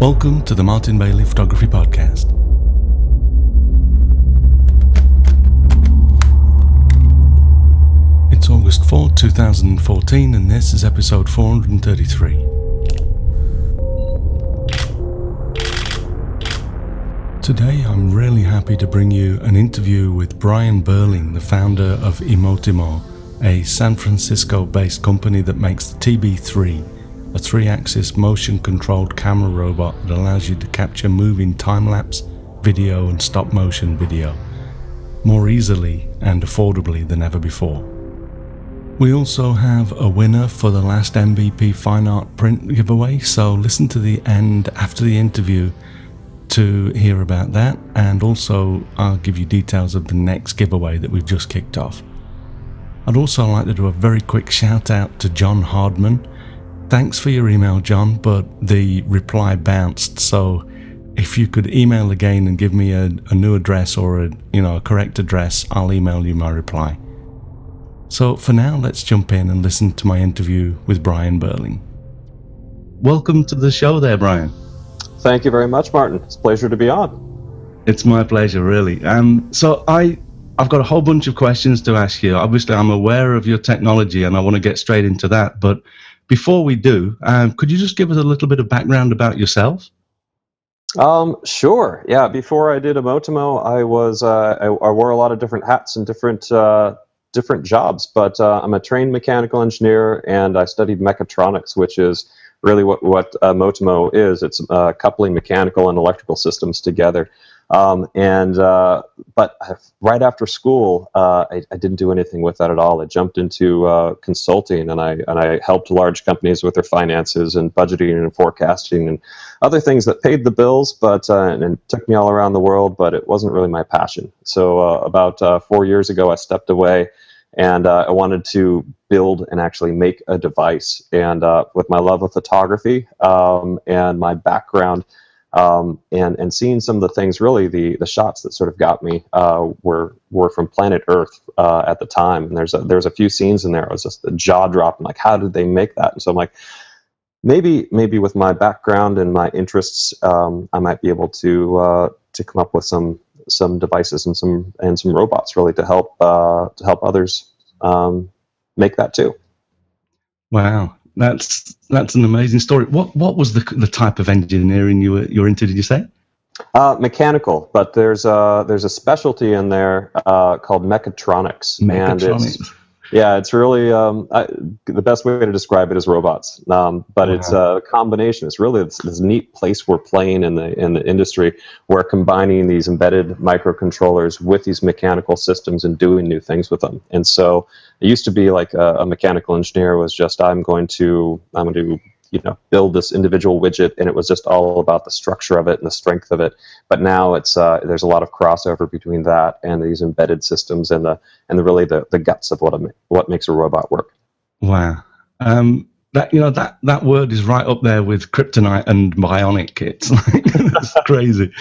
Welcome to the Martin Bailey Photography Podcast. It's August 4, 2014, and this is episode 433. Today I'm really happy to bring you an interview with Brian Burling, the founder of Emotimo, a San Francisco-based company that makes the TB3, a 3-axis motion-controlled camera robot that allows you to capture moving time-lapse, video and stop-motion video more easily and affordably than ever before. We also have a winner for the last MVP Fine Art print giveaway, so listen to the end after the interview to hear about that, and also I'll give you details of the next giveaway that we've just kicked off. I'd also like to do a very quick shout out to John Hardman. Thanks for your email, John, but the reply bounced, so if you could email again and give me a new address or a correct address, I'll email you my reply. So for now, let's jump in and listen to my interview with Brian Burling. Welcome to the show there, Brian. Thank you very much, Martin. It's a pleasure to be on. It's my pleasure, really. So I've got a whole bunch of questions to ask you. Obviously, I'm aware of your technology and I want to get straight into that, but before we do, could you just give us a little bit of background about yourself? Sure. Yeah. Before I did Emotimo, I wore a lot of different hats and different jobs. But I'm a trained mechanical engineer, and I studied mechatronics, which is really what Emotimo is. It's coupling mechanical and electrical systems together. But right after school, I didn't do anything with that at all. I jumped into consulting, and I helped large companies with their finances and budgeting and forecasting and other things that paid the bills, but and took me all around the world. But it wasn't really my passion. So about 4 years ago, I stepped away, and I wanted to build and actually make a device. And with my love of photography and my background. And seeing some of the things, really the shots that sort of got me were from Planet Earth at the time. And there's a few scenes in there. It was just the jaw drop. I'm like, how did they make that? And so I'm like, maybe with my background and my interests, I might be able to come up with some devices and some robots really to help others make that too. Wow. That's an amazing story. What was the type of engineering you're into? Did you say? Mechanical, but there's a specialty in there called mechatronics. Mechatronics. It's really the best way to describe it is robots. But it's a combination. It's really this neat place we're playing in the industry, where combining these embedded microcontrollers with these mechanical systems and doing new things with them. And so it used to be like a mechanical engineer was just I'm going to build this individual widget, and it was just all about the structure of it and the strength of it. But now it's there's a lot of crossover between that and these embedded systems and the really the guts of what makes a robot work. Wow, that word is right up there with kryptonite and bionic. It's like that's crazy.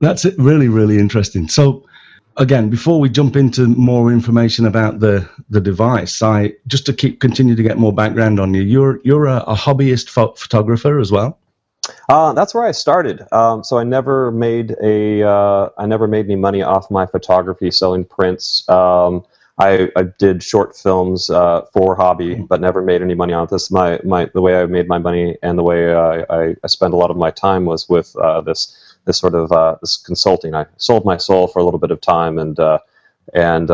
That's it. Really, really interesting. So. Again, before we jump into more information about the device, continue to get more background on you. You're a hobbyist photographer as well. That's where I started. So I never made any money off my photography, selling prints. I did short films for hobby, but never made any money on it. This the way I made my money and the way I spent a lot of my time was with this consulting. I sold my soul for a little bit of time and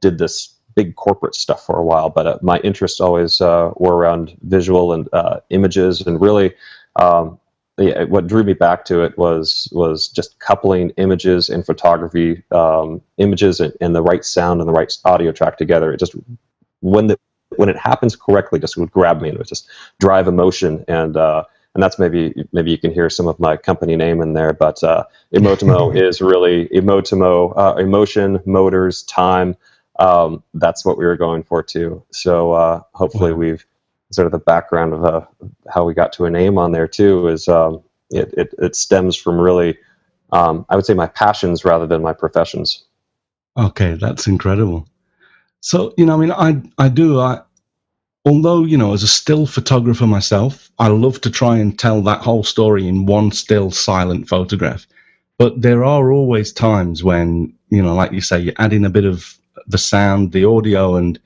did this big corporate stuff for a while. But my interests always were around visual and images, and really what drew me back to it was just coupling images and photography, images and the right sound and the right audio track together. It just when it happens correctly, just would grab me and it would just drive emotion and that's maybe you can hear some of my company name in there, but Emotimo is really Emotimo, emotion, motors, time. That's what we were going for too. So hopefully we've sort of the background of how we got to a name on there too is it stems from really I would say my passions rather than my professions. Okay, that's incredible. So I do. although, you know, as a still photographer myself, I love to try and tell that whole story in one still silent photograph. But there are always times when, you know, like you say, you add in a bit of the sound, the audio, and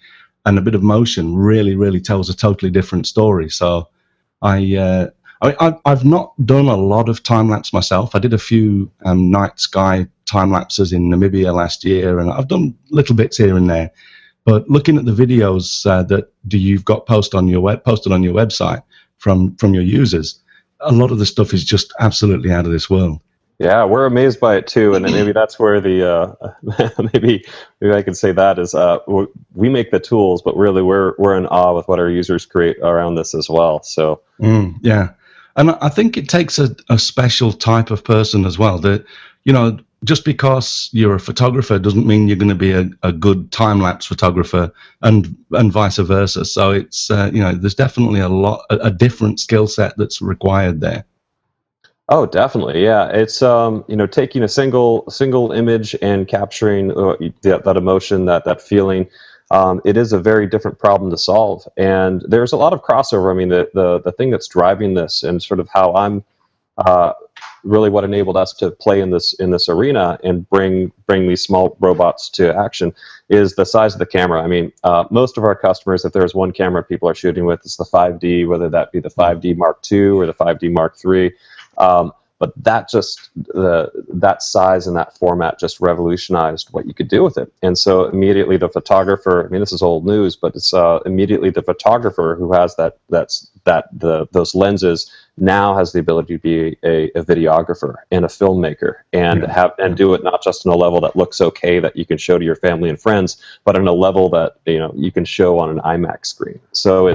a bit of motion really, really tells a totally different story. So I've not done a lot of time-lapse myself. I did a few night sky time-lapses in Namibia last year, and I've done little bits here and there. But looking at the videos that you've got posted on your website from your users, a lot of the stuff is just absolutely out of this world. Yeah, we're amazed by it too, and maybe that's where the maybe I could say that is we make the tools, but really we're in awe with what our users create around this as well. So yeah, and I think it takes a special type of person as well. That, you know, just because you're a photographer doesn't mean you're going to be a good time-lapse photographer, and vice versa. So it's you know, there's definitely a different skill set that's required there. Oh, definitely, yeah. It's you know, taking a single image and capturing that emotion, that feeling. It is a very different problem to solve, and there's a lot of crossover. I mean, the thing that's driving this and sort of how I'm really what enabled us to play in this arena and bring these small robots to action is the size of the camera. I mean, most of our customers, if there's one camera people are shooting with, it's the 5D, whether that be the 5D Mark II or the 5D Mark III. But that just that size and that format just revolutionized what you could do with it. And so immediately the photographer, I mean, this is old news, but it's immediately the photographer who has those lenses now has the ability to be a videographer and a filmmaker, and do it not just on a level that looks okay that you can show to your family and friends, but on a level that, you know, you can show on an IMAX screen. So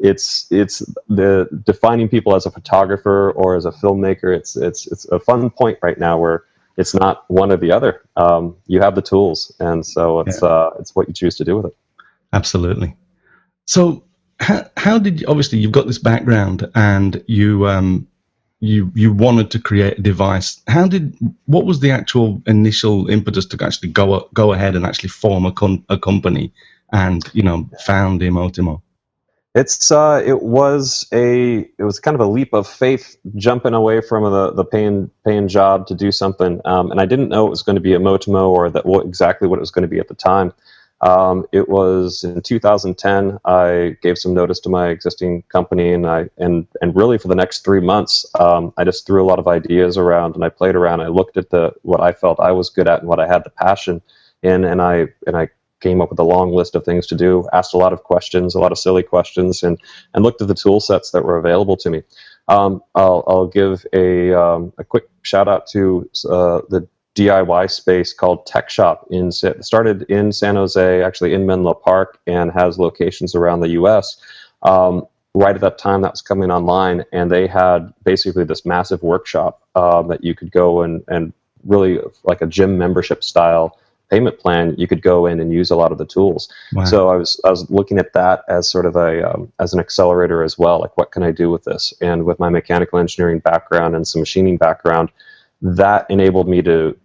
it's it's the defining people as a photographer or as a filmmaker. It's a fun point right now where it's not one or the other. You have the tools, and so it's what you choose to do with it. Absolutely. So how did you, obviously you've got this background and you you wanted to create a device. What was the actual initial impetus to actually go ahead and actually form a company and, you know, found Emotimo? It was kind of a leap of faith, jumping away from the paying job to do something, and I didn't know it was going to be Emotimo or exactly what it was going to be at the time. It was in 2010. I gave some notice to my existing company, and really for the next 3 months, I just threw a lot of ideas around and I played around. I looked at what I felt I was good at and what I had the passion in, and I came up with a long list of things to do, asked a lot of questions, a lot of silly questions, and looked at the tool sets that were available to me. I'll give a quick shout out to the DIY space called TechShop. Started in San Jose, actually in Menlo Park, and has locations around the U.S. Right at that time, that was coming online, and they had basically this massive workshop that you could go and really like a gym membership style payment plan. You could go in and use a lot of the tools. Wow. So I was looking at that as sort of as an accelerator as well. Like, what can I do with this? And with my mechanical engineering background and some machining background, that enabled me to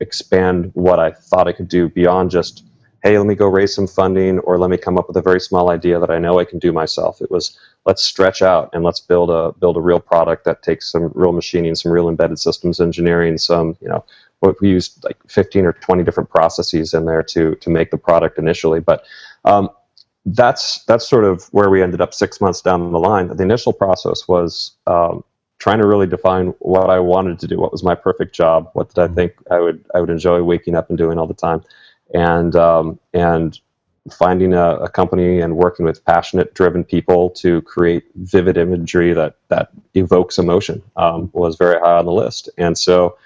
expand what I thought I could do beyond just, hey, let me go raise some funding, or let me come up with a very small idea that I know I can do myself. It was, let's stretch out and let's build a real product that takes some real machining, some real embedded systems engineering, some, you know. We used like 15 or 20 different processes in there to make the product initially, but that's sort of where we ended up 6 months down the line. The initial process was trying to really define what I wanted to do, what was my perfect job, what did I think I would enjoy waking up and doing all the time, and finding a company and working with passionate, driven people to create vivid imagery that evokes emotion was very high on the list, and so.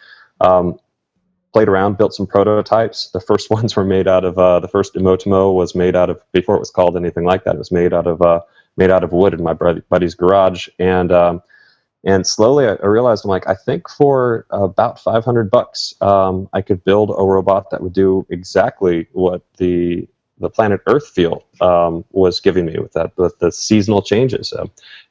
Played around, built some prototypes. The first ones were made out of the first Emotimo was made out of, before it was called anything like that, it was made out of wood in my buddy's garage. And slowly I realized, I'm like, I think for about $500, I could build a robot that would do exactly what the Planet Earth feel was giving me with the seasonal changes.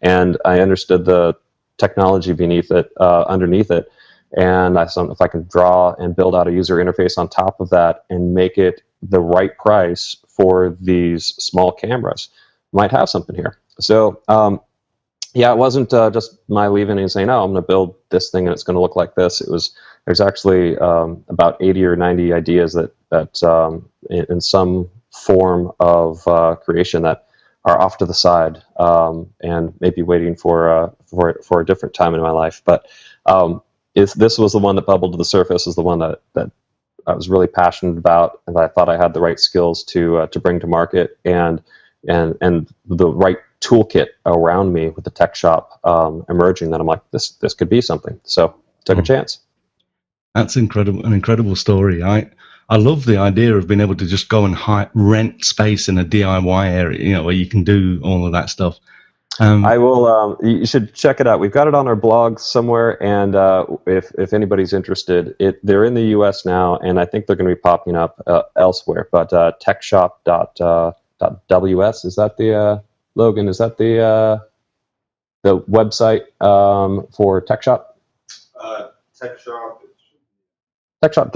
And I understood the technology beneath it, underneath it. And I thought, if I can draw and build out a user interface on top of that and make it the right price for these small cameras, might have something here. So yeah, it wasn't just my leaving and saying, oh, I'm going to build this thing and it's going to look like this. It was, there's actually about 80 or 90 ideas that in some form of creation that are off to the side and maybe waiting for a different time in my life. But this was the one that bubbled to the surface, is the one that I was really passionate about, and I thought I had the right skills to bring to market, and the right toolkit around me with the tech shop emerging, that I'm like, this could be something. So took a chance. That's incredible, an incredible story. I love the idea of being able to just go and rent space in a DIY area, you know, where you can do all of that stuff. I will. You should check it out. We've got it on our blog somewhere, and if anybody's interested, they're in the U.S. now, and I think they're going to be popping up elsewhere. But techshop.ws, is that the Logan? Is that the website for TechShop? TechShop. TechShop.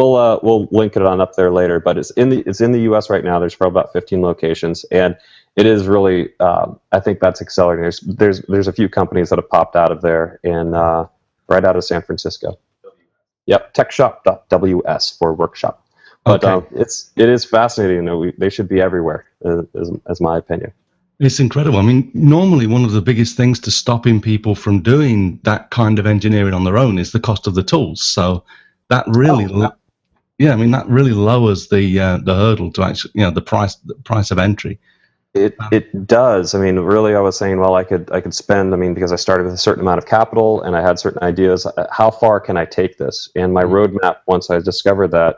We'll link it on up there later. But it's in the U.S. right now. There's probably about 15 locations, and it is really. I think that's accelerating. There's a few companies that have popped out of there and right out of San Francisco. Yep, TechShop.ws for workshop. But okay. It is fascinating. You know, they should be everywhere. Is my opinion. It's incredible. I mean, normally one of the biggest things to stopping people from doing that kind of engineering on their own is the cost of the tools. So that really, yeah, I mean, that really lowers the hurdle to actually, you know, the price of entry. It does. I mean, really, I was saying, well, I could spend. I mean, because I started with a certain amount of capital and I had certain ideas. How far can I take this? And my roadmap, once I discovered that.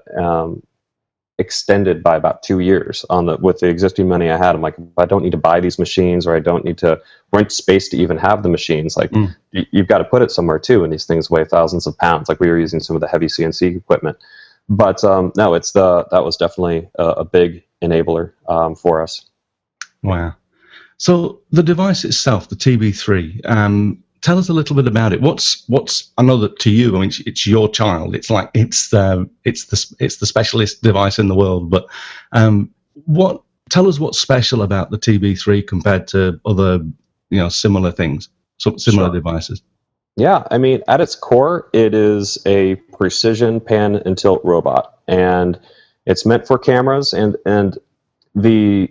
Extended by about 2 years with the existing money I had. I'm like, I don't need to buy these machines, or I don't need to rent space to even have the machines. Like, you've got to put it somewhere too, and these things weigh thousands of pounds. Like, we were using some of the heavy CNC equipment, but no, that was definitely a big enabler for us. Wow. So the device itself, the TB3. Tell us a little bit about it. What's I know that to you, I mean, it's your child. It's like it's the specialist device in the world. But tell us what's special about the TB3 compared to other, you know, similar things, similar devices. Yeah, I mean, at its core, it is a precision pan and tilt robot, and it's meant for cameras. And the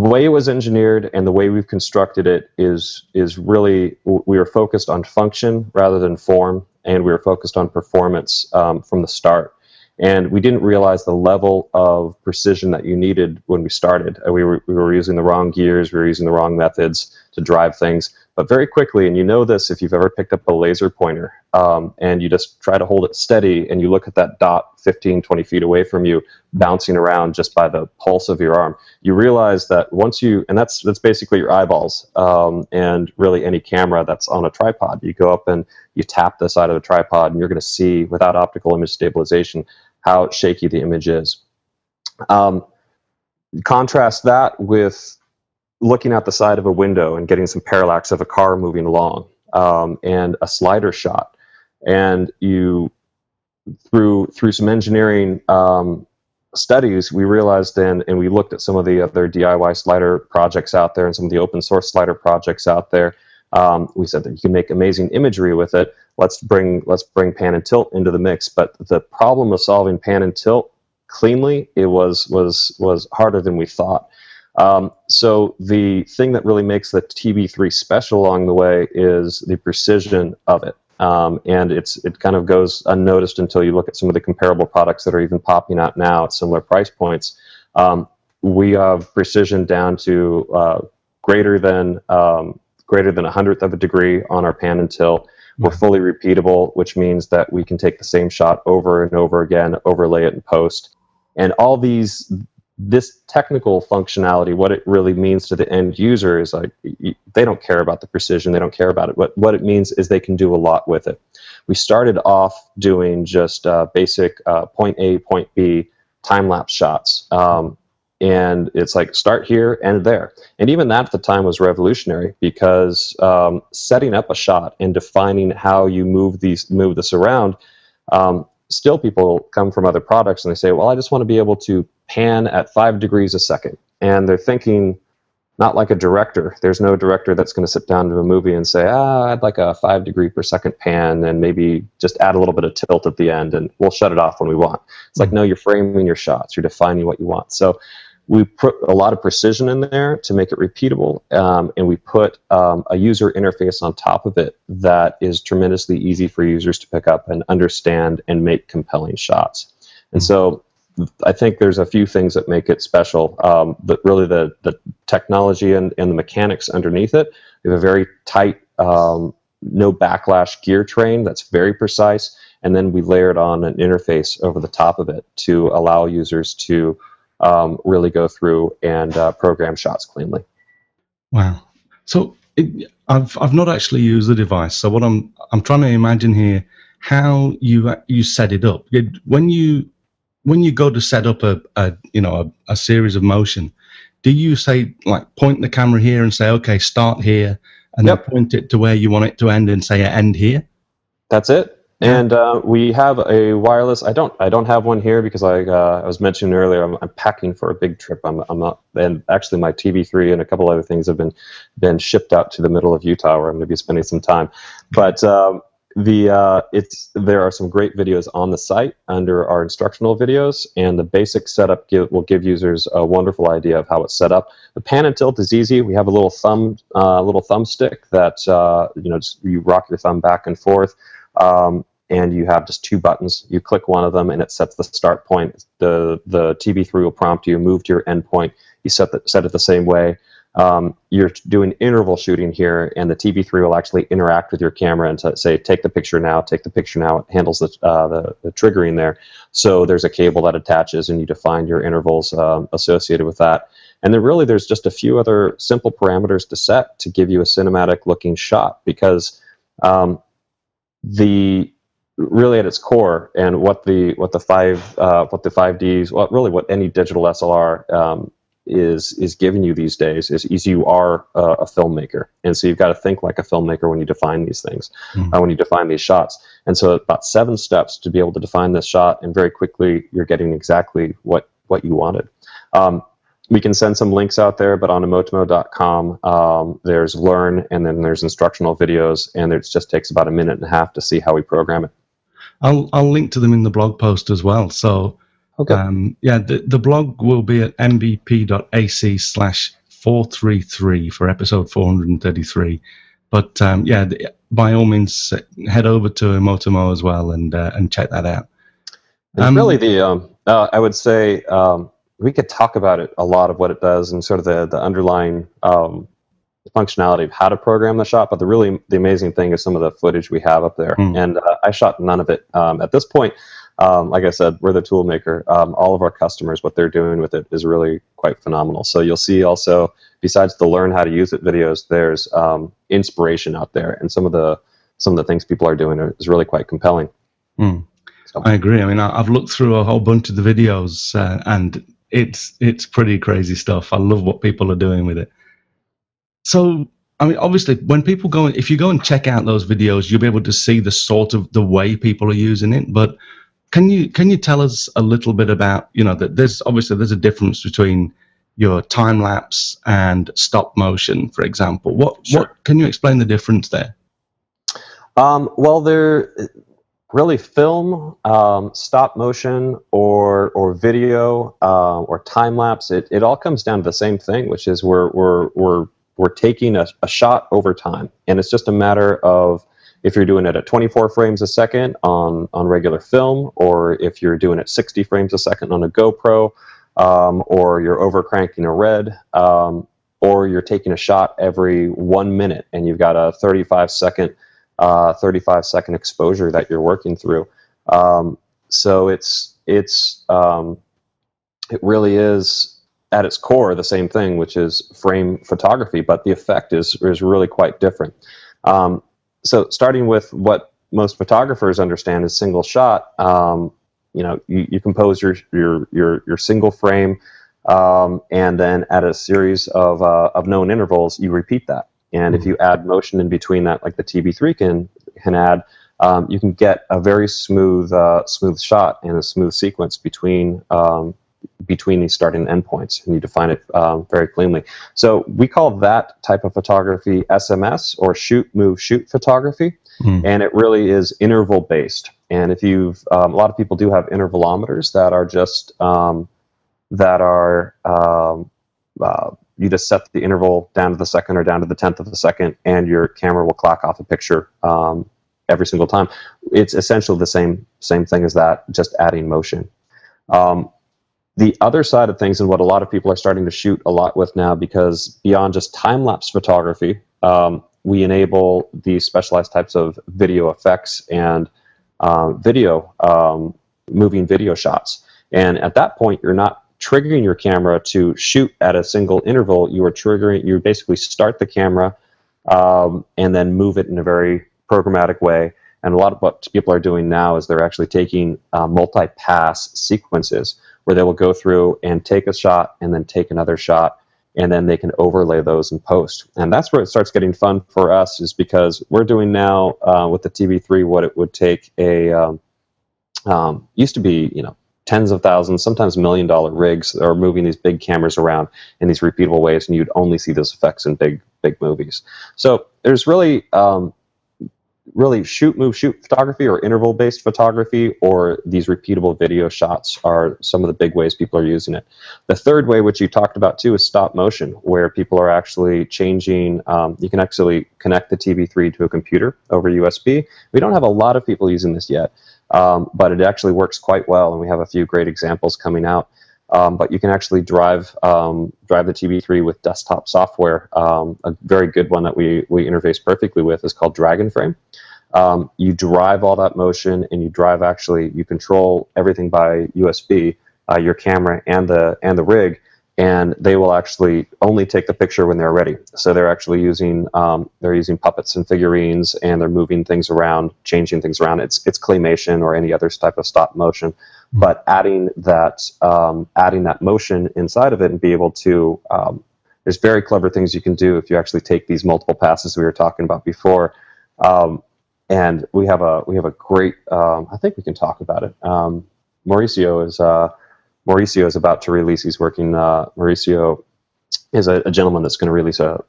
way it was engineered and the way we've constructed it is really, we were focused on function rather than form, and we were focused on performance from the start. And we didn't realize the level of precision that you needed when we started. We were using the wrong gears, we were using the wrong methods to drive things. But very quickly, and you know this if you've ever picked up a laser pointer, and you just try to hold it steady, and you look at that dot 15, 20 feet away from you, bouncing around just by the pulse of your arm, you realize that once you, and that's basically your eyeballs, and really any camera that's on a tripod. You go up and you tap the side of a tripod, and you're going to see, without optical image stabilization, how shaky the image is. Contrast that with looking out the side of a window and getting some parallax of a car moving along, and a slider shot. And you, through some engineering studies, we realized then, and we looked at some of the other DIY slider projects out there and some of the open source slider projects out there. We said that you can make amazing imagery with it. Let's bring pan and tilt into the mix. But the problem of solving pan and tilt cleanly, it was harder than we thought. So the thing that really makes the TB3 special along the way is the precision of it. And it kind of goes unnoticed until you look at some of the comparable products that are even popping out now at similar price points. We have precision down to greater than 100th of a degree on our pan and tilt. We're fully repeatable, which means that we can take the same shot over and over again, overlay it in post. And all these... This technical functionality, what it really means to the end user is, like, they don't care about the precision, they don't care about it. What it means is they can do a lot with it. We started off doing just basic point A, point B time-lapse shots. And it's like, start here and there. And even that at the time was revolutionary, because setting up a shot and defining how you move this around, still people come from other products and they say, well, I just want to be able to pan at 5 degrees a second. And they're thinking, Not like a director. There's no director that's going to sit down to a movie and say, I'd like a 5 degree per second pan and maybe just add a little bit of tilt at the end and we'll shut it off when we want. It's like, no, you're framing your shots. You're defining what you want. So we put a lot of precision in there to make it repeatable, and we put a user interface on top of it that is tremendously easy for users to pick up and understand and make compelling shots. And so I think there's a few things that make it special, but really the technology and the mechanics underneath it. We have a very tight, no backlash gear train that's very precise, and then we layered on an interface over the top of it to allow users to really go through and program shots cleanly. Wow. So I've not actually used the device. So what I'm trying to imagine here, how you set it up. When you go to set up a series of motion, do you say, like, point the camera here and say, okay, start here, and then point it to where you want it to end and say end here? That's it. And we have a wireless. I don't have one here because I was mentioning earlier, I'm packing for a big trip. I'm not, and actually my TB3 and a couple other things have been shipped out to the middle of Utah where I'm going to be spending some time. But there are some great videos on the site under our instructional videos, and the basic setup will give users a wonderful idea of how it's set up. The pan and tilt is easy. We have a little thumbstick that you rock your thumb back and forth. And you have just two buttons. You click one of them, and it sets the start point. The TB3 will prompt you, move to your end point. You set it the same way. You're doing interval shooting here, and the TB3 will actually interact with your camera and say, take the picture now, take the picture now. It handles the triggering there. So there's a cable that attaches, and you define your intervals associated with that. And then really there's just a few other simple parameters to set to give you a cinematic-looking shot, because... really at its core, and what any digital SLR is giving you these days is you are a filmmaker, and so you've got to think like a filmmaker when you define these things, when you define these shots. And so about 7 steps to be able to define this shot, and very quickly you're getting exactly what you wanted. We can send some links out there, but on emotimo.com, there's Learn, and then there's instructional videos, and it just takes about a minute and a half to see how we program it. I'll link to them in the blog post as well. So, okay. The blog will be at mbp.ac/433 for episode 433. But, by all means, head over to Emotimo as well and check that out. And really, I would say... we could talk about it, a lot of what it does and sort of the underlying functionality of how to program the shot, but the amazing thing is some of the footage we have up there. And I shot none of it. At this point, like I said, we're the tool maker. All of our customers, what they're doing with it is really quite phenomenal. So you'll see also, besides the Learn How to Use It videos, there's inspiration out there, and some of the things people are doing is really quite compelling. So. I agree. I mean, I've looked through a whole bunch of the videos and it's pretty crazy stuff. I love what people are doing with it. So, I mean, obviously, when people go, if you go and check out those videos, you'll be able to see the sort of the way people are using it. But can you tell us a little bit about, that there's a difference between your time lapse and stop motion, for example. What can you explain the difference there? Really, film, stop motion, or video, or time lapse. It all comes down to the same thing, which is we're taking a shot over time, and it's just a matter of if you're doing it at 24 frames a second on regular film, or if you're doing it 60 frames a second on a GoPro, or you're overcranking a RED, or you're taking a shot every 1 minute, and you've got a 35-second exposure that you're working through. So it really is at its core the same thing, which is frame photography, but the effect is really quite different. So starting with what most photographers understand is single shot. You compose your single frame, and then at a series of known intervals, you repeat that. And if you add motion in between that, like the TB3 can add, you can get a very smooth shot and a smooth sequence between between these start and end points, and you define it very cleanly. So we call that type of photography SMS, or shoot, move, shoot photography. And it really is interval based. And if you've, a lot of people do have intervalometers that are just, you just set the interval down to the second or down to the 10th of a second, and your camera will clock off a picture every single time. It's essentially the same thing as that, just adding motion. The other side of things, and what a lot of people are starting to shoot a lot with now, because beyond just time-lapse photography, we enable the specialized types of video effects and moving video shots. And at that point, you're not triggering your camera to shoot at a single interval. You are triggering, you basically start the camera and then move it in a very programmatic way. And a lot of what people are doing now is they're actually taking multi-pass sequences, where they will go through and take a shot and then take another shot, and then they can overlay those in post. And that's where it starts getting fun for us, is because we're doing now with the TB3 what it would take a, used to be, tens of thousands, sometimes million-dollar rigs, or moving these big cameras around in these repeatable ways, and you'd only see those effects in big movies. So there's really, really shoot, move, shoot photography, or interval-based photography, or these repeatable video shots are some of the big ways people are using it. The third way, which you talked about too, is stop motion, where people are actually changing, you can actually connect the TB3 to a computer over USB. We don't have a lot of people using this yet, but it actually works quite well, and we have a few great examples coming out. But you can actually drive the TB3 with desktop software. A very good one that we interface perfectly with is called DragonFrame. You drive all that motion, and you drive you control everything by USB, your camera and the rig, and they will actually only take the picture when they're ready. So they're actually using puppets and figurines, and they're moving things around, changing things around. It's claymation or any other type of stop motion. But adding that motion inside of it, and be able to, there's very clever things you can do if you actually take these multiple passes we were talking about before. And we have a great, I think we can talk about it. Mauricio is about to release. He's working. Mauricio is a gentleman that's going to release a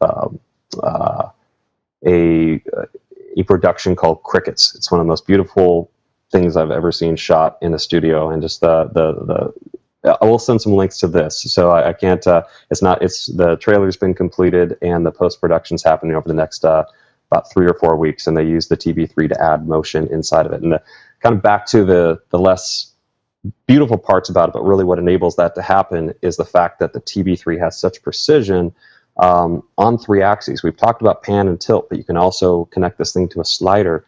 production called Crickets. It's one of the most beautiful things I've ever seen shot in a studio, and just the I will send some links to this. So I can't. The trailer's been completed, and the post production's happening over the next about 3 or 4 weeks, and they use the TB3 to add motion inside of it. And kind of back to the less beautiful parts about it, but really what enables that to happen is the fact that the TB3 has such precision on three axes. We've talked about pan and tilt, but you can also connect this thing to a slider.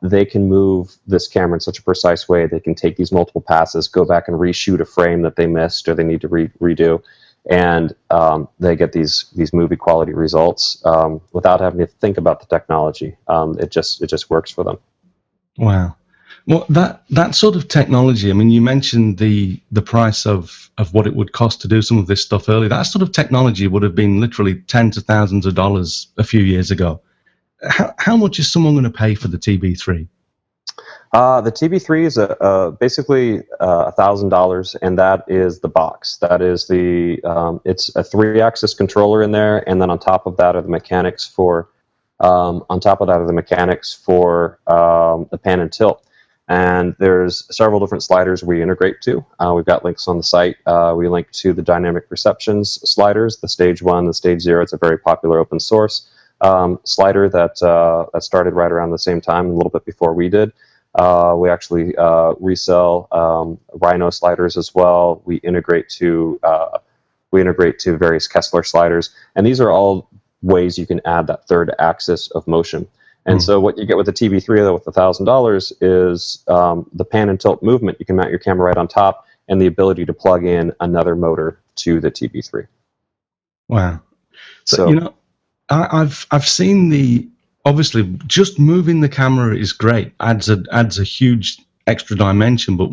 They can move this camera in such a precise way. They can take these multiple passes, go back and reshoot a frame that they missed or they need to redo, and they get these movie quality results without having to think about the technology. It just works for them. Wow. Well, that sort of technology, I mean, you mentioned the price of what it would cost to do some of this stuff earlier. That sort of technology would have been literally tens of thousands of dollars a few years ago. How much is someone going to pay for the TB3? The TB3 is basically $1,000, and that is the box. That is it's a 3-axis controller in there, and then on top of that are the mechanics for the pan and tilt. And there's several different sliders we integrate to. We've got links on the site. We link to the Dynamic Perceptions sliders, the Stage 1, the Stage 0. It's a very popular open source slider that started right around the same time, a little bit before we did. We actually resell Rhino sliders as well. We integrate to various Kessler sliders, and these are all ways you can add that third axis of motion. And so what you get with the TB3, though, with $1,000 is the pan and tilt movement. You can mount your camera right on top, and the ability to plug in another motor to the TB3. Wow! So I've seen obviously just moving the camera is great, adds a huge extra dimension, but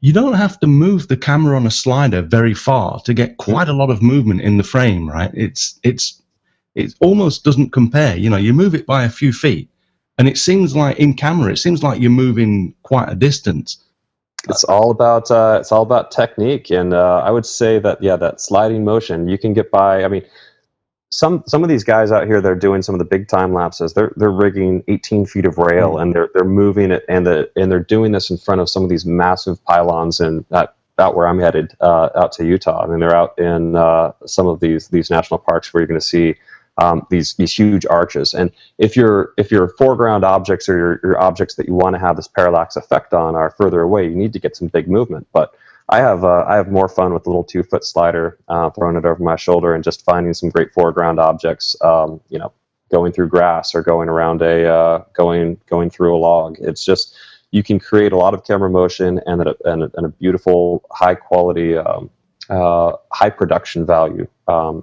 you don't have to move the camera on a slider very far to get quite a lot of movement in the frame, right? It almost doesn't compare. You move it by a few feet, and it seems like in camera, it seems like you're moving quite a distance. It's all about technique, and I would say that that sliding motion, you can get by. I mean, some of these guys out here that are doing some of the big time lapses, they're rigging 18 feet of rail, and they're moving it, and they're doing this in front of some of these massive pylons and out where I'm headed, out to Utah. I mean, they're out in some of these national parks where you're going to see these huge arches. And if your foreground objects or your objects that you want to have this parallax effect on are further away, you need to get some big movement. But I have more fun with a little 2-foot slider, throwing it over my shoulder and just finding some great foreground objects. Going through grass or going around going through a log. It's just, you can create a lot of camera motion and a beautiful, high quality, high production value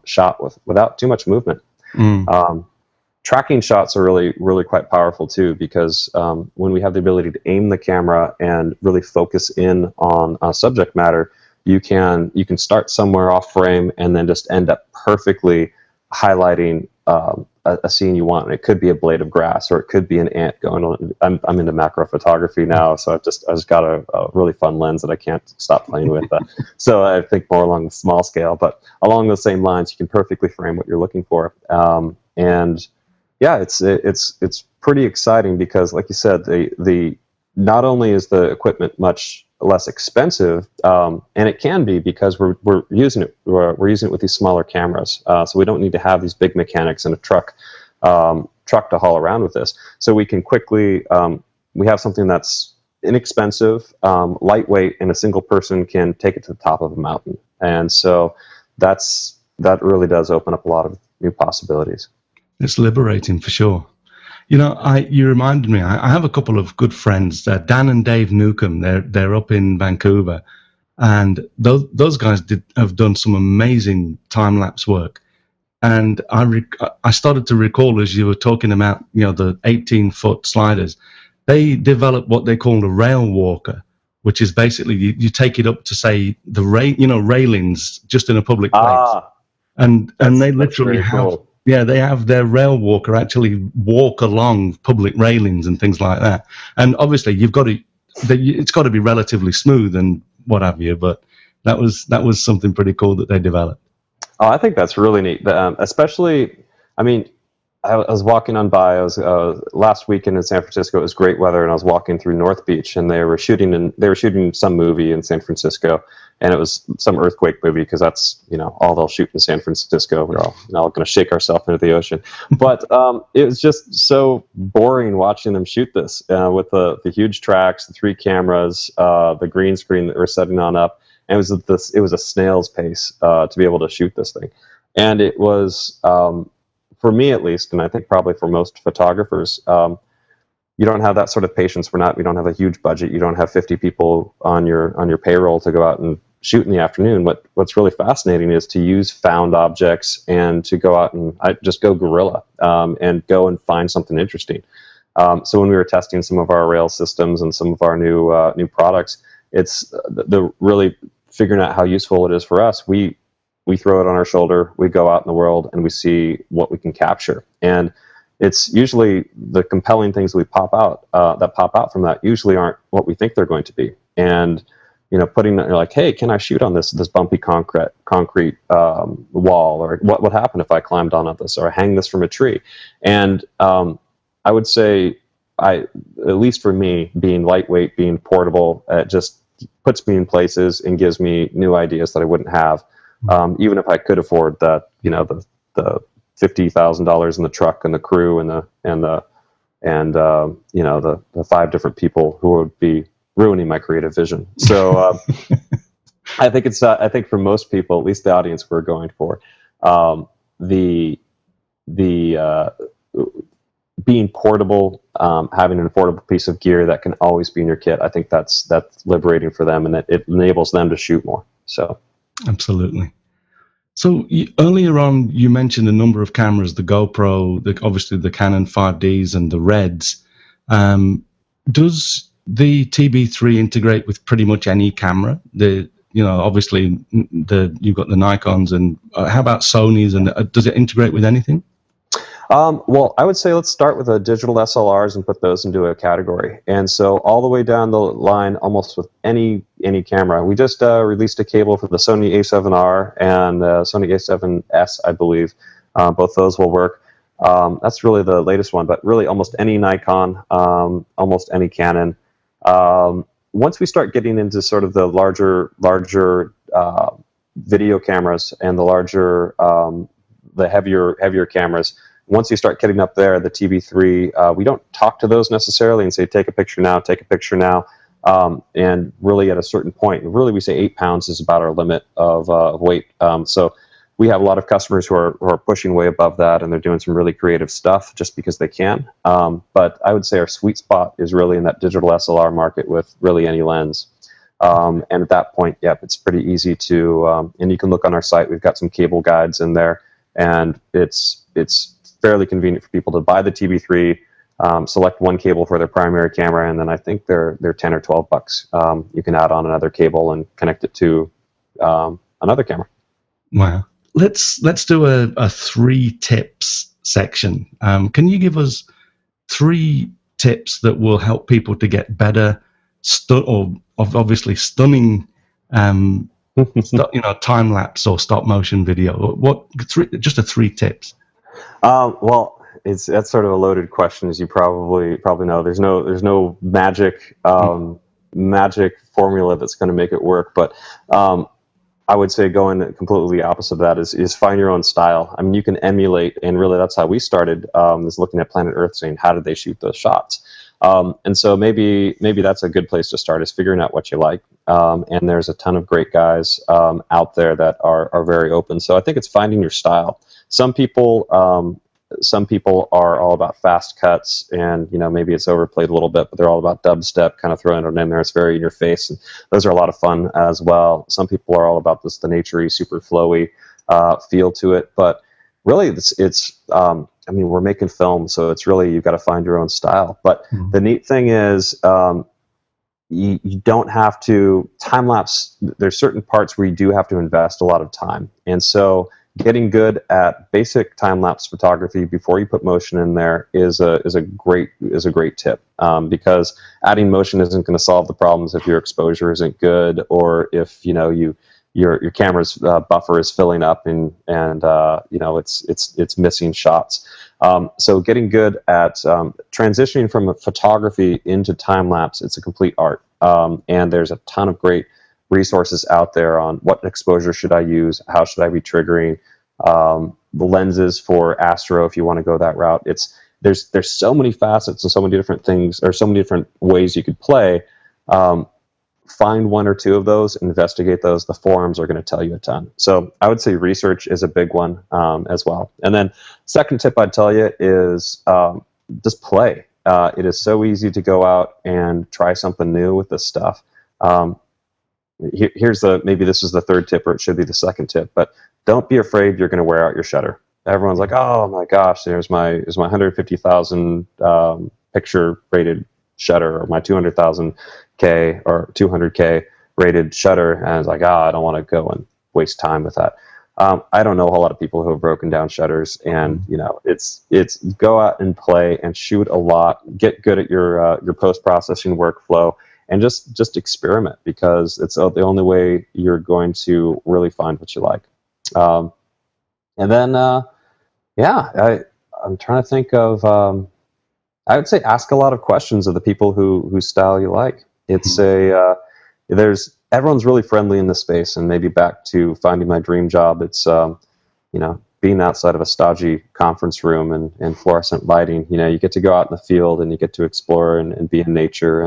shot without too much movement. Tracking shots are really quite powerful too, because when we have the ability to aim the camera and really focus in on a subject matter, you can start somewhere off frame and then just end up perfectly highlighting a scene you want. And it could be a blade of grass, or it could be an ant going on. I'm into macro photography now, so I just got a really fun lens that I can't stop playing with. So I think more along the small scale, but along those same lines, you can perfectly frame what you're looking for. And yeah, it's pretty exciting because, like you said, the not only is the equipment much less expensive, and it can be because we're using it with these smaller cameras, so we don't need to have these big mechanics in a truck to haul around with this. So we can quickly, we have something that's inexpensive, lightweight, and a single person can take it to the top of a mountain. And so that really does open up a lot of new possibilities. It's liberating for sure. You know, you reminded me. I have a couple of good friends, Dan and Dave Newcomb. They're up in Vancouver, and those guys have done some amazing time lapse work. And I started to recall, as you were talking about, you know, the 18-foot sliders. They developed what they called a rail walker, which is basically you take it up to, say, the railings just in a public place, and they literally have. Cool. Yeah, they have their rail walker actually walk along public railings and things like that. And obviously, it's got to be relatively smooth and what have you. But that was something pretty cool that they developed. Oh, I think that's really neat. Especially, I mean, I was walking on by. I was last weekend in San Francisco. It was great weather, and I was walking through North Beach, and they were shooting some movie in San Francisco, and it was some earthquake movie because that's all they'll shoot in San Francisco. We're all going to shake ourselves into the ocean. But it was just so boring watching them shoot this with the huge tracks, the 3 cameras, the green screen that we're setting on up, and it was a snail's pace to be able to shoot this thing, and it was. For me, at least, and I think probably for most photographers, you don't have that sort of patience. We don't have a huge budget. You don't have 50 people on your payroll to go out and shoot in the afternoon. What's really fascinating is to use found objects and to go out and just go guerrilla and go and find something interesting. So when we were testing some of our rail systems and some of our new products, it's the really figuring out how useful it is for us. We throw it on our shoulder, we go out in the world, and we see what we can capture. And it's usually the compelling things that pop out from that usually aren't what we think they're going to be. And, you're like, hey, can I shoot on this bumpy concrete wall? Or what would happen if I climbed on this? Or I hang this from a tree? And I would say, at least for me, being lightweight, being portable, it just puts me in places and gives me new ideas that I wouldn't have. Even if I could afford that, the $50,000 in the truck and the crew and the 5 different people who would be ruining my creative vision. So I think I think for most people, at least the audience we're going for, being portable, having an affordable piece of gear that can always be in your kit. I think that's liberating for them, and that it enables them to shoot more. So. Absolutely. So earlier on, you mentioned a number of cameras, the GoPro, obviously the Canon 5Ds and the Reds. Does the TB3 integrate with pretty much any camera? You've got the Nikons, and how about Sony's, and does it integrate with anything? Well, I would say let's start with the digital SLRs and put those into a category. And so all the way down the line, almost with any camera. We just released a cable for the Sony A7R and Sony A7S, I believe. Both those will work. That's really the latest one, but really almost any Nikon, almost any Canon. Once we start getting into sort of the larger video cameras and the larger, the heavier cameras, once you start getting up there, the TB3, we don't talk to those necessarily and say, take a picture now, take a picture now. And really at a certain point, really we say 8 pounds is about our limit of weight. So we have a lot of customers who are pushing way above that, and they're doing some really creative stuff just because they can. But I would say our sweet spot is really in that digital SLR market with really any lens. And at that point, yep, it's pretty easy to, and you can look on our site, we've got some cable guides in there, and it's fairly convenient for people to buy the TB3, select one cable for their primary camera, and then I think they're $10 or $12. You can add on another cable and connect it to another camera. Wow. Let's do a three tips section. Can you give us three tips that will help people to get better, obviously stunning, time lapse or stop motion video? What three tips? Well, that's sort of a loaded question, as you probably know. There's no magic magic formula that's going to make it work, but I would say going completely opposite of that is find your own style. I mean, you can emulate, and really that's how we started, is looking at Planet Earth, saying, how did they shoot those shots? And so maybe that's a good place to start, is figuring out what you like. And there's a ton of great guys out there that are very open. So I think it's finding your style. Some people are all about fast cuts, and maybe it's overplayed a little bit, but they're all about dubstep, kind of throwing it in there. It's very in your face, and those are a lot of fun as well. Some people are all about this, the naturey, super flowy feel to it, but really it's I mean, we're making film, so it's really, you've got to find your own style. But the neat thing is, you don't have to time lapse. There's certain parts where you do have to invest a lot of time, and so getting good at basic time-lapse photography before you put motion in there is a great tip, because adding motion isn't going to solve the problems if your exposure isn't good, or if your camera's buffer is filling up and it's missing shots. So getting good at transitioning from photography into time-lapse, it's a complete art, and there's a ton of great resources out there on what exposure should I use, how should I be triggering, the lenses for astro if you want to go that route. There's so many facets and so many different things, or so many different ways you could play. Find one or two of those, investigate those. The forums are going to tell you a ton. So I would say research is a big one as well. And then second tip I'd tell you is just play. It is so easy to go out and try something new with this stuff. Here's maybe this is the third tip, or it should be the second tip, but don't be afraid you're going to wear out your shutter. Everyone's like, oh my gosh, there's my 150,000 picture rated shutter, or my 200,000K or 200K rated shutter, and I was like, I don't want to go and waste time with that. I don't know a whole lot of people who have broken down shutters, and it's go out and play and shoot a lot, get good at your post-processing workflow. And just experiment, because it's the only way you're going to really find what you like. And then, I'm trying to think of, I would say ask a lot of questions of the people whose style you like. It's everyone's really friendly in this space, and maybe back to finding my dream job. It's, being outside of a stodgy conference room and fluorescent lighting. You get to go out in the field, and you get to explore and be in nature,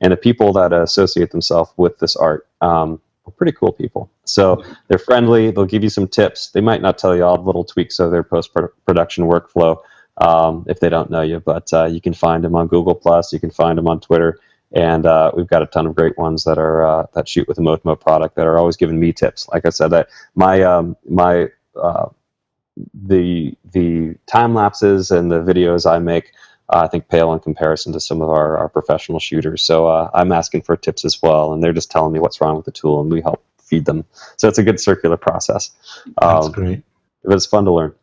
and the people that associate themselves with this art are pretty cool people. So they're friendly. They'll give you some tips. They might not tell you all the little tweaks of their post-production workflow if they don't know you, but you can find them on Google+. You can find them on Twitter. And we've got a ton of great ones that are that shoot with the Emotimo product that are always giving me tips. Like I said, that the time lapses and the videos I make, I think, pale in comparison to some of our professional shooters. So I'm asking for tips as well, and they're just telling me what's wrong with the tool, and we help feed them. So it's a good circular process. That's great. But it's fun to learn.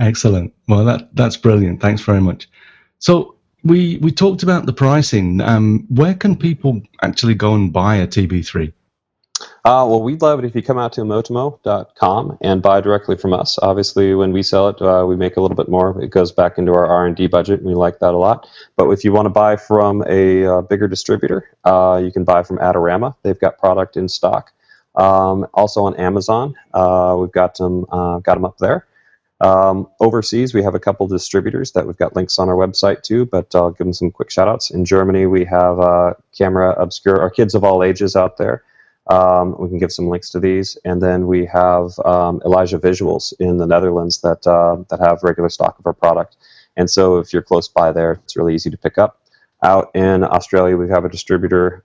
Excellent. Well, that's brilliant. Thanks very much. So we talked about the pricing. Where can people actually go and buy a TB3? Well, we'd love it if you come out to emotimo.com and buy directly from us. Obviously, when we sell it, we make a little bit more. It goes back into our R&D budget, and we like that a lot. But if you want to buy from a bigger distributor, you can buy from Adorama. They've got product in stock. Also on Amazon, we've got them up there. Overseas, we have a couple distributors that we've got links on our website too, but I'll give them some quick shout-outs. In Germany, we have Camera Obscura, our kids of all ages out there. We can give some links to these, and then we have Elijah Visuals in the Netherlands that have regular stock of our product. And so, if you're close by there, it's really easy to pick up. Out in Australia, we have a distributor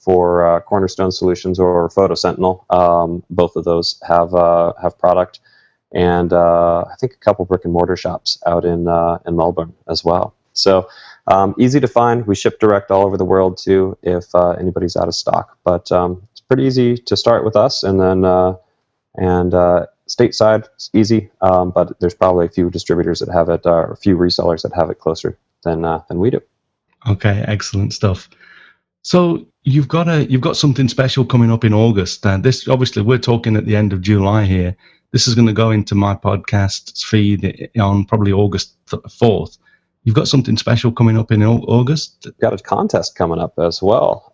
for Cornerstone Solutions or Photo Sentinel. Both of those have product, and I think a couple brick and mortar shops out in Melbourne as well. So. Easy to find. We ship direct all over the world too if anybody's out of stock. But it's pretty easy to start with us, and then stateside it's easy. But there's probably a few distributors that have it, or a few resellers that have it closer than we do. Okay, excellent stuff. So you've got something special coming up in August. This obviously we're talking at the end of July here. This is going to go into my podcast's feed on probably August 4th. You've got something special coming up in August? Got a contest coming up as well,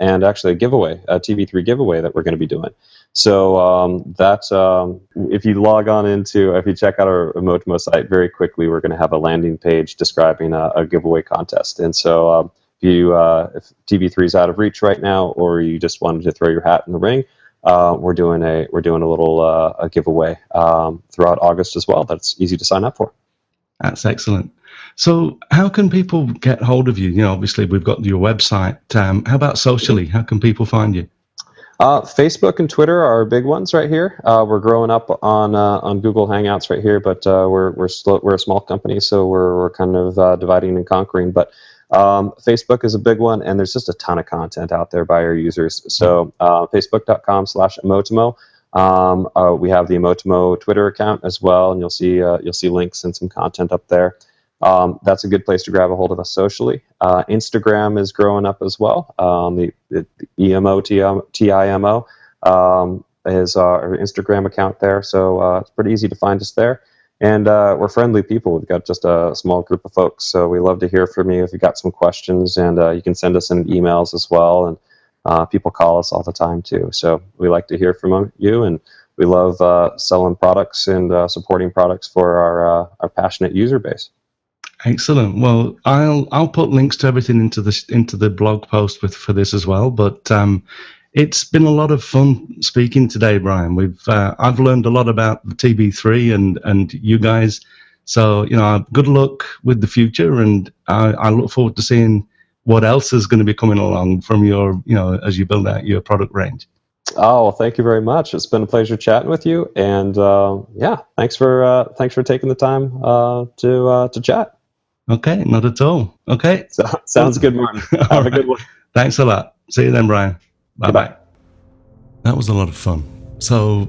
and actually a giveaway, a TB3 giveaway that we're going to be doing. So that's if you log on into, if you check out our Emotimo site very quickly, we're going to have a landing page describing a giveaway contest. And so if TB3 is out of reach right now, or you just wanted to throw your hat in the ring, we're doing a little a giveaway throughout August as well. That's easy to sign up for. That's excellent. So how can people get hold of you? You know, obviously, we've got your website. How about socially? How can people find you? Facebook and Twitter are our big ones right here. We're growing up on Google Hangouts right here, but we're a small company, so we're kind of dividing and conquering. But Facebook is a big one, and there's just a ton of content out there by our users. So facebook.com/emotimo. We have the Emotimo Twitter account as well, and you'll see links and some content up there. That's a good place to grab a hold of us socially. Instagram is growing up as well. The EMOTIMO is our Instagram account there, so it's pretty easy to find us there. And we're friendly people. We've got just a small group of folks, so we love to hear from you if you got some questions, and you can send us in emails as well. And people call us all the time too, so we like to hear from you, and we love selling products and supporting products for our passionate user base. Excellent. Well, I'll put links to everything into the blog post for this as well. But it's been a lot of fun speaking today, Brian. We've I've learned a lot about the TB3 and you guys. So good luck with the future, and I look forward to seeing what else is going to be coming along from your as you build out your product range. Oh, well, thank you very much. It's been a pleasure chatting with you, and thanks for taking the time to chat. Okay, not at all. Okay. So, sounds good, Martin. Have a good one. Thanks a lot. See you then, Brian. Bye-bye. That was a lot of fun. So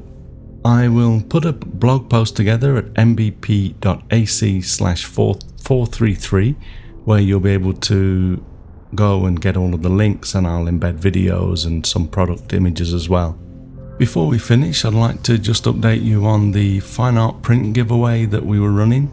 I will put a blog post together at mbp.ac/433 where you'll be able to go and get all of the links, and I'll embed videos and some product images as well. Before we finish, I'd like to just update you on the fine art print giveaway that we were running.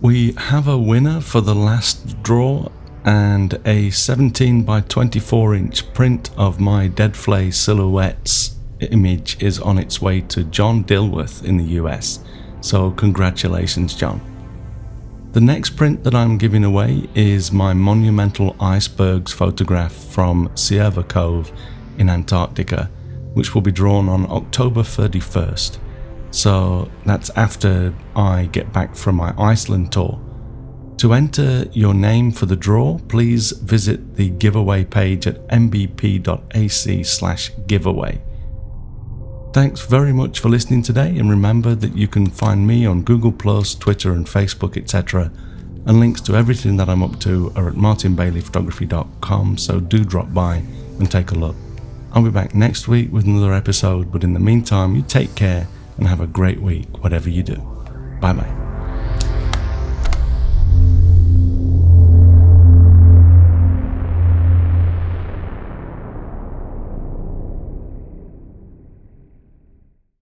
We have a winner for the last draw and a 17 by 24 inch print of my Dead Flay Silhouettes image is on its way to John Dilworth in the US. So congratulations, John. The next print that I'm giving away is my Monumental Icebergs photograph from Sierra Cove in Antarctica, which will be drawn on October 31st. So that's after I get back from my Iceland tour. To enter your name for the draw, please visit the giveaway page at mbp.ac/giveaway. Thanks very much for listening today, and remember that you can find me on Google+, Twitter and Facebook, etc. And links to everything that I'm up to are at martinbaileyphotography.com, so do drop by and take a look. I'll be back next week with another episode, but in the meantime, you take care and have a great week, whatever you do. Bye-bye.